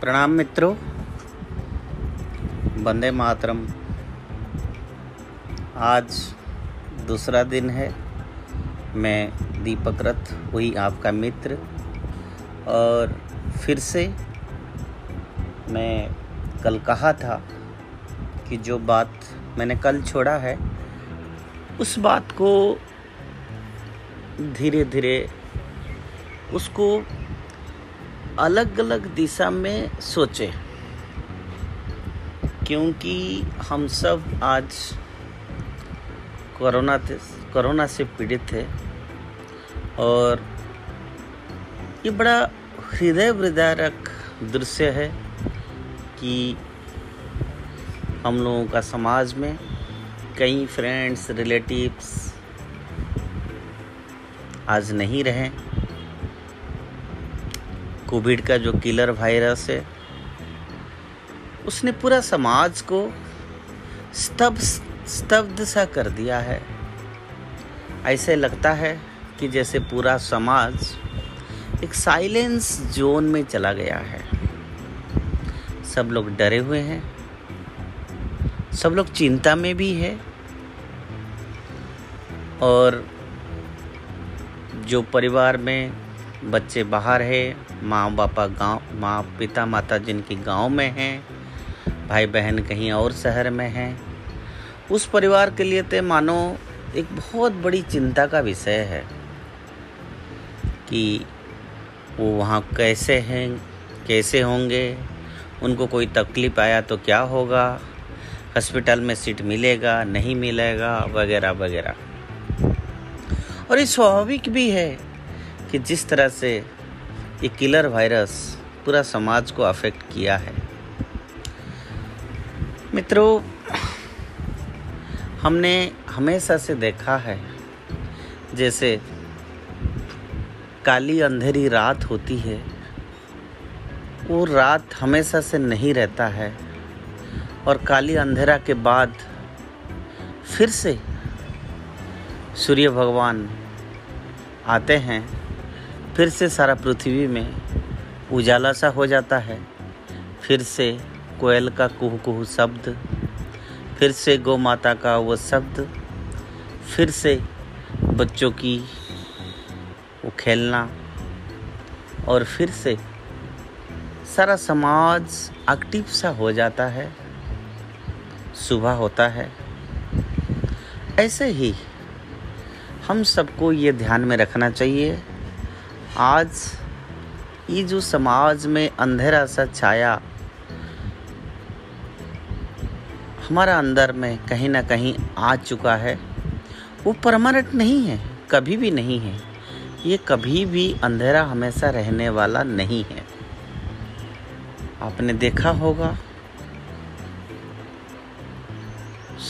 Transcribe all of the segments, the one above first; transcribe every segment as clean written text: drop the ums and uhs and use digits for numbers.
प्रणाम मित्रों, वंदे मातरम। आज दूसरा दिन है। मैं दीपक रथ, वही आपका मित्र, और फिर से मैं कल कहा था कि जो बात मैंने कल छोड़ा है उस बात को धीरे धीरे उसको अलग अलग दिशा में सोचे, क्योंकि हम सब आज कोरोना से पीड़ित है। और ये बड़ा हृदय विदारक दृश्य है कि हम लोगों का समाज में कई फ्रेंड्स रिलेटिव्स आज नहीं रहे। कोविड का जो किलर वायरस है उसने पूरा समाज को स्तब्ध सा कर दिया है। ऐसे लगता है कि जैसे पूरा समाज एक साइलेंस जोन में चला गया है। सब लोग डरे हुए हैं, सब लोग चिंता में भी है, और जो परिवार में बच्चे बाहर है, माँ पिता माता जिनके गांव में हैं, भाई बहन कहीं और शहर में हैं, उस परिवार के लिए तो मानो एक बहुत बड़ी चिंता का विषय है कि वो वहाँ कैसे हैं, कैसे होंगे, उनको कोई तकलीफ़ आया तो क्या होगा, हॉस्पिटल में सीट मिलेगा नहीं मिलेगा वगैरह वगैरह। और ये स्वाभाविक भी है कि जिस तरह से ये किलर वायरस पूरा समाज को अफेक्ट किया है। मित्रों, हमने हमेशा से देखा है जैसे काली अंधेरी रात होती है, वो रात हमेशा से नहीं रहता है, और काली अंधेरा के बाद फिर से सूर्य भगवान आते हैं, फिर से सारा पृथ्वी में उजाला सा हो जाता है, फिर से कोयल का कुहू कुहू शब्द, फिर से गौ माता का वो शब्द, फिर से बच्चों की वो खेलना, और फिर से सारा समाज एक्टिव सा हो जाता है, सुबह होता है। ऐसे ही हम सबको ये ध्यान में रखना चाहिए, आज ये जो समाज में अंधेरा सा छाया हमारा अंदर में कहीं ना कहीं आ चुका है, वो परमानेंट नहीं है, कभी भी नहीं है। ये कभी भी अंधेरा हमेशा रहने वाला नहीं है। आपने देखा होगा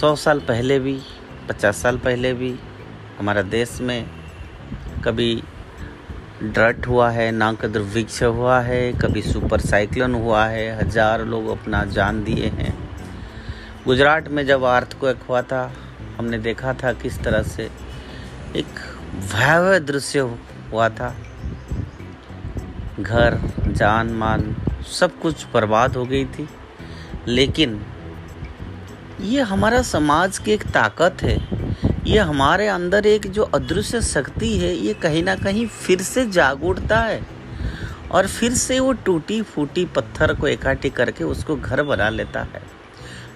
100 साल पहले भी, 50 साल पहले भी हमारा देश में कभी ड्रट हुआ है, नाकदर वृक्ष हुआ है, कभी सुपर साइक्लोन हुआ है, 1000 लोग अपना जान दिए हैं। गुजरात में जब अर्थक्वेक हुआ था, हमने देखा था किस तरह से एक भयावह दृश्य हुआ था, घर जान मान सब कुछ बर्बाद हो गई थी। लेकिन ये हमारा समाज की एक ताकत है, ये हमारे अंदर एक जो अदृश्य शक्ति है, ये कहीं ना कहीं फिर से जाग उठता है, और फिर से वो टूटी फूटी पत्थर को इकट्ठी करके उसको घर बना लेता है,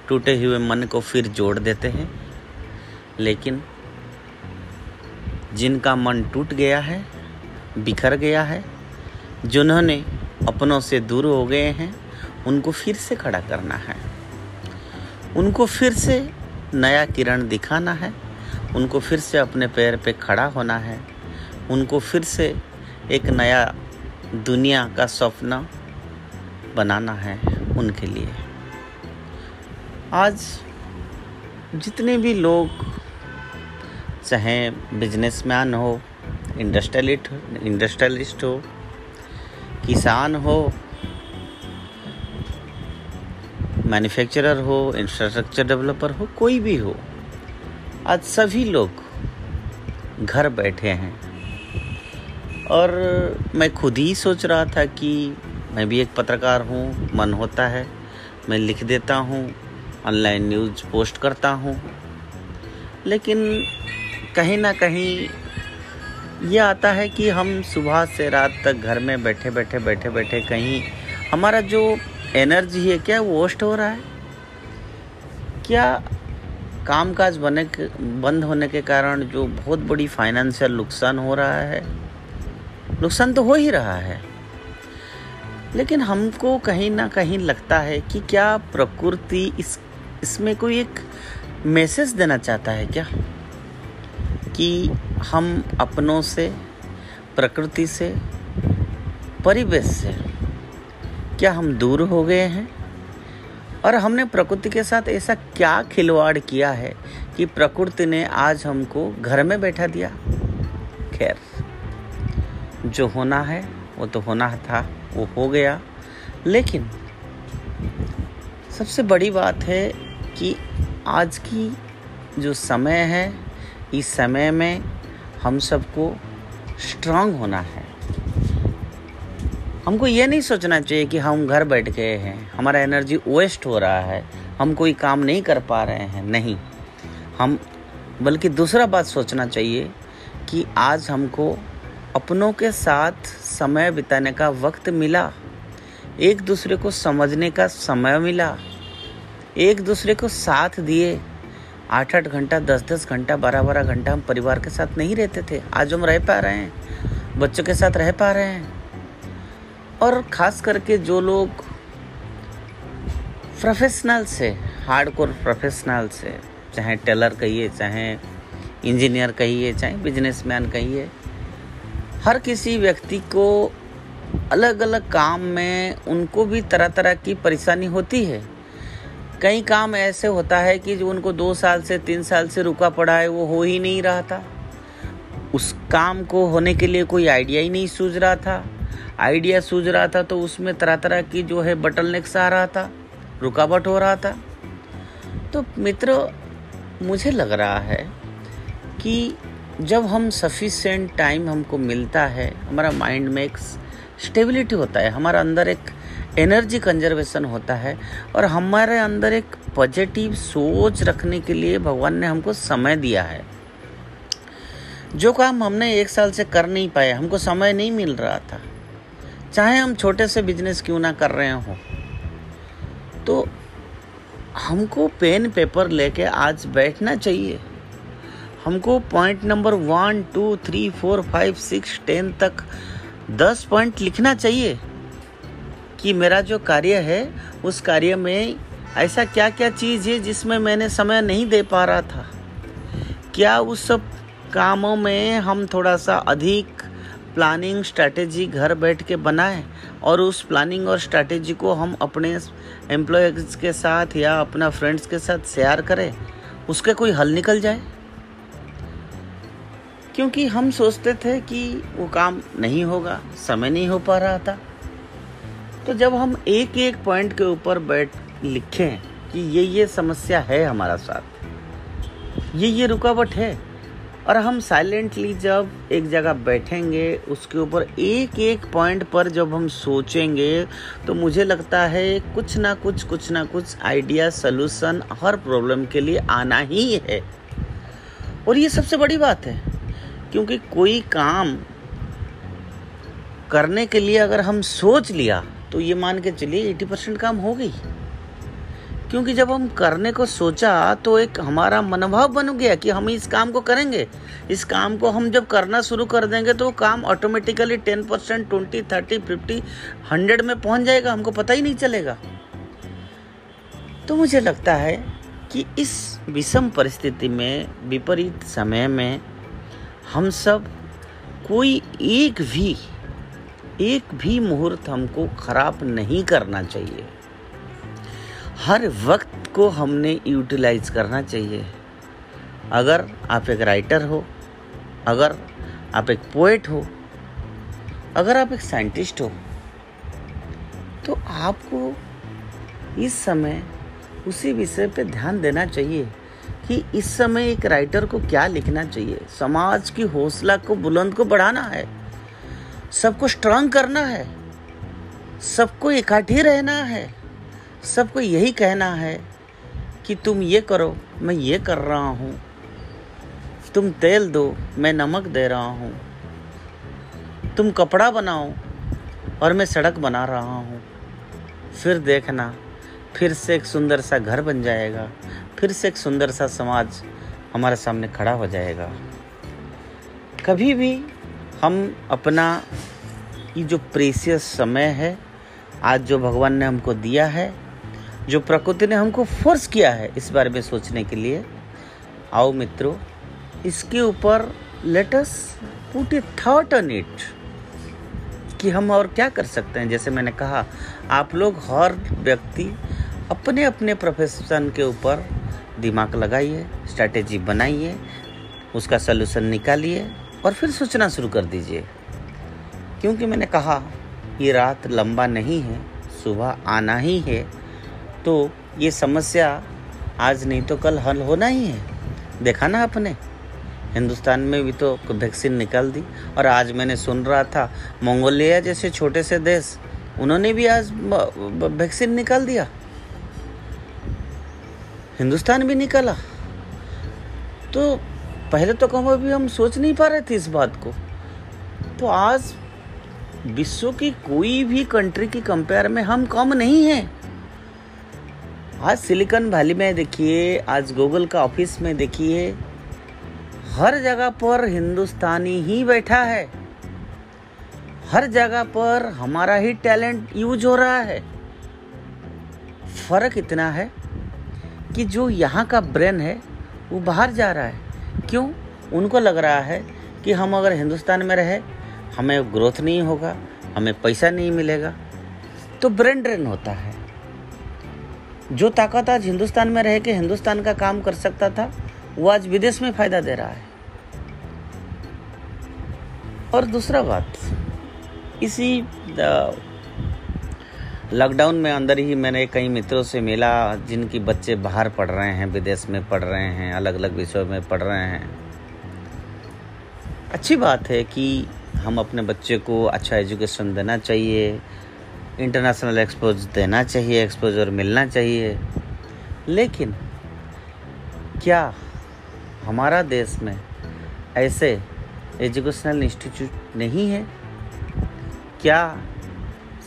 टूटे हुए मन को फिर जोड़ देते हैं। लेकिन जिनका मन टूट गया है, बिखर गया है, जिन्होंने अपनों से दूर हो गए हैं, उनको फिर से खड़ा करना है, उनको फिर से नया किरण दिखाना है, उनको फिर से अपने पैर पे खड़ा होना है, उनको फिर से एक नया दुनिया का सपना बनाना है। उनके लिए आज जितने भी लोग, चाहे बिजनेसमैन हो, इंडस्ट्रियलिस्ट हो, किसान हो, मैन्युफैक्चरर हो, इंफ्रास्ट्रक्चर डेवलपर हो, कोई भी हो, आज सभी लोग घर बैठे हैं। और मैं खुद ही सोच रहा था कि मैं भी एक पत्रकार हूँ, मन होता है मैं लिख देता हूँ, ऑनलाइन न्यूज़ पोस्ट करता हूँ, लेकिन कहीं ना कहीं ये आता है कि हम सुबह से रात तक घर में बैठे बैठे कहीं हमारा जो एनर्जी है क्या वो वेस्ट हो रहा है? क्या कामकाज बंद होने के कारण जो बहुत बड़ी फाइनेंशियल नुकसान हो रहा है, नुकसान तो हो ही रहा है, लेकिन हमको कहीं ना कहीं लगता है कि क्या प्रकृति इसमें कोई एक मैसेज देना चाहता है क्या कि हम अपनों से, प्रकृति से, परिवेश से क्या हम दूर हो गए हैं? और हमने प्रकृति के साथ ऐसा क्या खिलवाड़ किया है कि प्रकृति ने आज हमको घर में बैठा दिया? खैर, जो होना है वो तो होना था, वो हो गया, लेकिन सबसे बड़ी बात है कि आज की जो समय है, इस समय में हम सबको स्ट्रांग होना है। हमको ये नहीं सोचना चाहिए कि हम घर बैठ गए हैं, हमारा एनर्जी वेस्ट हो रहा है, हम कोई काम नहीं कर पा रहे हैं। नहीं, हम बल्कि दूसरा बात सोचना चाहिए कि आज हमको अपनों के साथ समय बिताने का वक्त मिला, एक दूसरे को समझने का समय मिला, एक दूसरे को साथ दिए। 8-8 घंटा, 10-10 घंटा, 12-12 घंटा हम परिवार के साथ नहीं रहते थे, आज हम रह पा रहे हैं, बच्चों के साथ रह पा रहे हैं। और ख़ास करके जो लोग प्रोफेशनल्स है, हार्डकोर प्रोफेशनल्स है, चाहे टेलर कहिए, चाहे इंजीनियर कहिए, चाहे बिजनेसमैन कहिए, हर किसी व्यक्ति को अलग अलग काम में उनको भी तरह तरह की परेशानी होती है। कई काम ऐसे होता है कि जो उनको 2 साल से 3 साल से रुका पड़ा है, वो हो ही नहीं रहा था, उस काम को होने के लिए कोई आइडिया ही नहीं सूझ रहा था। आइडिया सूझ रहा था तो उसमें तरह तरह की जो है बटलनेक्स आ रहा था, रुकावट हो रहा था। तो मित्रों, मुझे लग रहा है कि जब हम सफिशिएंट टाइम हमको मिलता है, हमारा माइंड में एक स्टेबिलिटी होता है, हमारा अंदर एक एनर्जी कंजर्वेशन होता है और हमारे अंदर एक पॉजिटिव सोच रखने के लिए भगवान ने हमको समय दिया है। जो काम हमने 1 साल से कर नहीं पाए, हमको समय नहीं मिल रहा था, चाहे हम छोटे से बिजनेस क्यों ना कर रहे हों, तो हमको पेन पेपर लेके आज बैठना चाहिए। हमको पॉइंट नंबर 1, 2, 3, 4, 5, 6, 10 तक 10 पॉइंट लिखना चाहिए कि मेरा जो कार्य है उस कार्य में ऐसा क्या क्या चीज़ है जिसमें मैंने समय नहीं दे पा रहा था। क्या उस सब कामों में हम थोड़ा सा अधिक प्लानिंग स्ट्रैटेजी घर बैठ के बनाएं और उस प्लानिंग और स्ट्रैटेजी को हम अपने एम्प्लॉयज़ के साथ या अपना फ्रेंड्स के साथ शेयर करें, उसके कोई हल निकल जाए। क्योंकि हम सोचते थे कि वो काम नहीं होगा, समय नहीं हो पा रहा था। तो जब हम एक एक पॉइंट के ऊपर लिखें कि ये समस्या है हमारा साथ, ये रुकावट है, और हम साइलेंटली जब एक जगह बैठेंगे, उसके ऊपर एक एक पॉइंट पर जब हम सोचेंगे, तो मुझे लगता है कुछ ना कुछ आइडिया, सलूशन हर प्रॉब्लम के लिए आना ही है। और ये सबसे बड़ी बात है, क्योंकि कोई काम करने के लिए अगर हम सोच लिया तो ये मान के चलिए 80% काम हो गई, क्योंकि जब हम करने को सोचा तो एक हमारा मनोभाव बन गया कि हम इस काम को करेंगे। इस काम को हम जब करना शुरू कर देंगे तो काम ऑटोमेटिकली 10%, 20, 30, 50, 100 में पहुंच जाएगा, हमको पता ही नहीं चलेगा। तो मुझे लगता है कि इस विषम परिस्थिति में, विपरीत समय में हम सब कोई एक भी मुहूर्त हमको ख़राब नहीं करना चाहिए। हर वक्त को हमने यूटिलाइज करना चाहिए। अगर आप एक राइटर हो, अगर आप एक पोएट हो, अगर आप एक साइंटिस्ट हो, तो आपको इस समय उसी विषय पे ध्यान देना चाहिए कि इस समय एक राइटर को क्या लिखना चाहिए। समाज की हौसला को बुलंद को बढ़ाना है, सबको स्ट्रांग करना है, सबको इकट्ठे रहना है, सबको यही कहना है कि तुम ये करो, मैं ये कर रहा हूँ, तुम तेल दो, मैं नमक दे रहा हूँ, तुम कपड़ा बनाओ और मैं सड़क बना रहा हूँ। फिर देखना, फिर से एक सुंदर सा घर बन जाएगा, फिर से एक सुंदर सा समाज हमारे सामने खड़ा हो जाएगा। कभी भी हम अपना ये जो प्रेशियस समय है, आज जो भगवान ने हमको दिया है, जो प्रकृति ने हमको फोर्स किया है, इस बारे में सोचने के लिए आओ मित्रों, इसके ऊपर let us put a thought on it कि हम और क्या कर सकते हैं। जैसे मैंने कहा, आप लोग हर व्यक्ति अपने अपने प्रोफेशन के ऊपर दिमाग लगाइए, स्ट्रैटेजी बनाइए, उसका सलूशन निकालिए और फिर सोचना शुरू कर दीजिए। क्योंकि मैंने कहा ये रात लंबा नहीं है, सुबह आना ही है, तो ये समस्या आज नहीं तो कल हल होना ही है। देखा ना आपने, हिंदुस्तान में भी तो वैक्सीन निकाल दी, और आज मैंने सुन रहा था मंगोलिया जैसे छोटे से देश, उन्होंने भी आज वैक्सीन निकाल दिया, हिंदुस्तान भी निकाला। तो पहले तो कहो भी हम सोच नहीं पा रहे थे इस बात को, तो आज विश्व की कोई भी कंट्री की कंपेयर में हम कम नहीं हैं। आज सिलिकॉन वैली में देखिए, आज गूगल का ऑफिस में देखिए, हर जगह पर हिंदुस्तानी ही बैठा है, हर जगह पर हमारा ही टैलेंट यूज हो रहा है। फर्क इतना है कि जो यहाँ का ब्रेन है वो बाहर जा रहा है। क्यों? उनको लग रहा है कि हम अगर हिंदुस्तान में रहे हमें ग्रोथ नहीं होगा, हमें पैसा नहीं मिलेगा, तो ब्रेन ड्रेन होता है। जो ताकत आज हिंदुस्तान में रह के हिंदुस्तान का काम कर सकता था, वो आज विदेश में फायदा दे रहा है। और दूसरा बात, इसी लॉकडाउन में अंदर ही मैंने कई मित्रों से मिला जिनकी बच्चे बाहर पढ़ रहे हैं, विदेश में पढ़ रहे हैं, अलग अलग विषयों में पढ़ रहे हैं। अच्छी बात है कि हम अपने बच्चे को अच्छा एजुकेशन देना चाहिए, इंटरनेशनल एक्सपोजर देना चाहिए, एक्सपोजर मिलना चाहिए, लेकिन क्या हमारा देश में ऐसे एजुकेशनल इंस्टीट्यूट नहीं है? क्या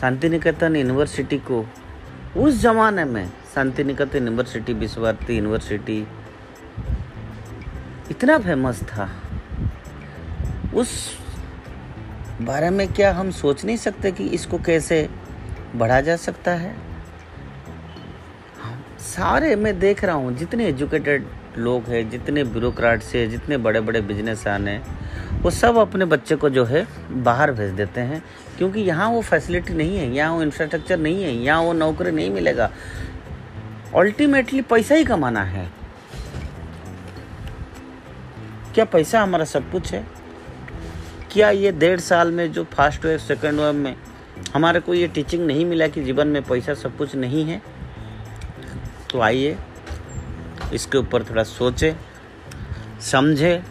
शांति निकेतन यूनिवर्सिटी को उस ज़माने में शांति निकेतन यूनिवर्सिटी, विश्वभारती यूनिवर्सिटी इतना फेमस था, उस बारे में क्या हम सोच नहीं सकते कि इसको कैसे बढ़ा जा सकता है? सारे मैं देख रहा हूँ, जितने एजुकेटेड लोग हैं, जितने ब्यूरोक्रेट्स हैं, जितने बड़े बड़े बिजनेसमैन हैं, वो सब अपने बच्चे को जो है बाहर भेज देते हैं, क्योंकि यहाँ वो फैसिलिटी नहीं है, यहाँ वो इंफ्रास्ट्रक्चर नहीं है, यहाँ वो नौकरी नहीं मिलेगा। अल्टीमेटली पैसा ही कमाना है। क्या पैसा हमारा सब कुछ है? क्या ये 1.5 साल में जो फर्स्ट वेव सेकेंड वेव में हमारे को ये टीचिंग नहीं मिला कि जीवन में पैसा सब कुछ नहीं है? तो आइए इसके ऊपर थोड़ा सोचें, समझें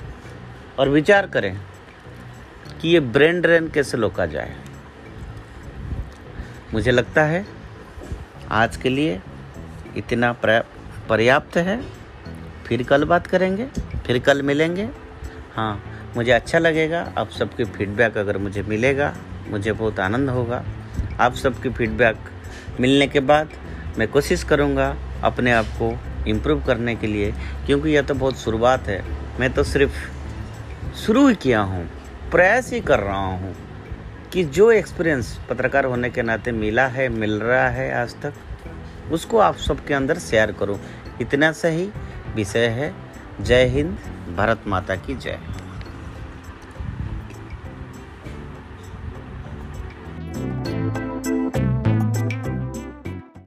और विचार करें कि ये ब्रेन ड्रेन कैसे रोका जाए। मुझे लगता है आज के लिए इतना पर्याप्त है। फिर कल बात करेंगे, फिर कल मिलेंगे। हाँ, मुझे अच्छा लगेगा, आप सबके फीडबैक अगर मुझे मिलेगा मुझे बहुत आनंद होगा। आप सबके फीडबैक मिलने के बाद मैं कोशिश करूँगा अपने आप को इम्प्रूव करने के लिए, क्योंकि यह तो बहुत शुरुआत है, मैं तो सिर्फ शुरू ही किया हूँ, प्रयास ही कर रहा हूँ कि जो एक्सपीरियंस पत्रकार होने के नाते मिला है, मिल रहा है आज तक, उसको आप सबके अंदर शेयर करूँ। इतना सही विषय है। जय हिंद, भारत माता की जय।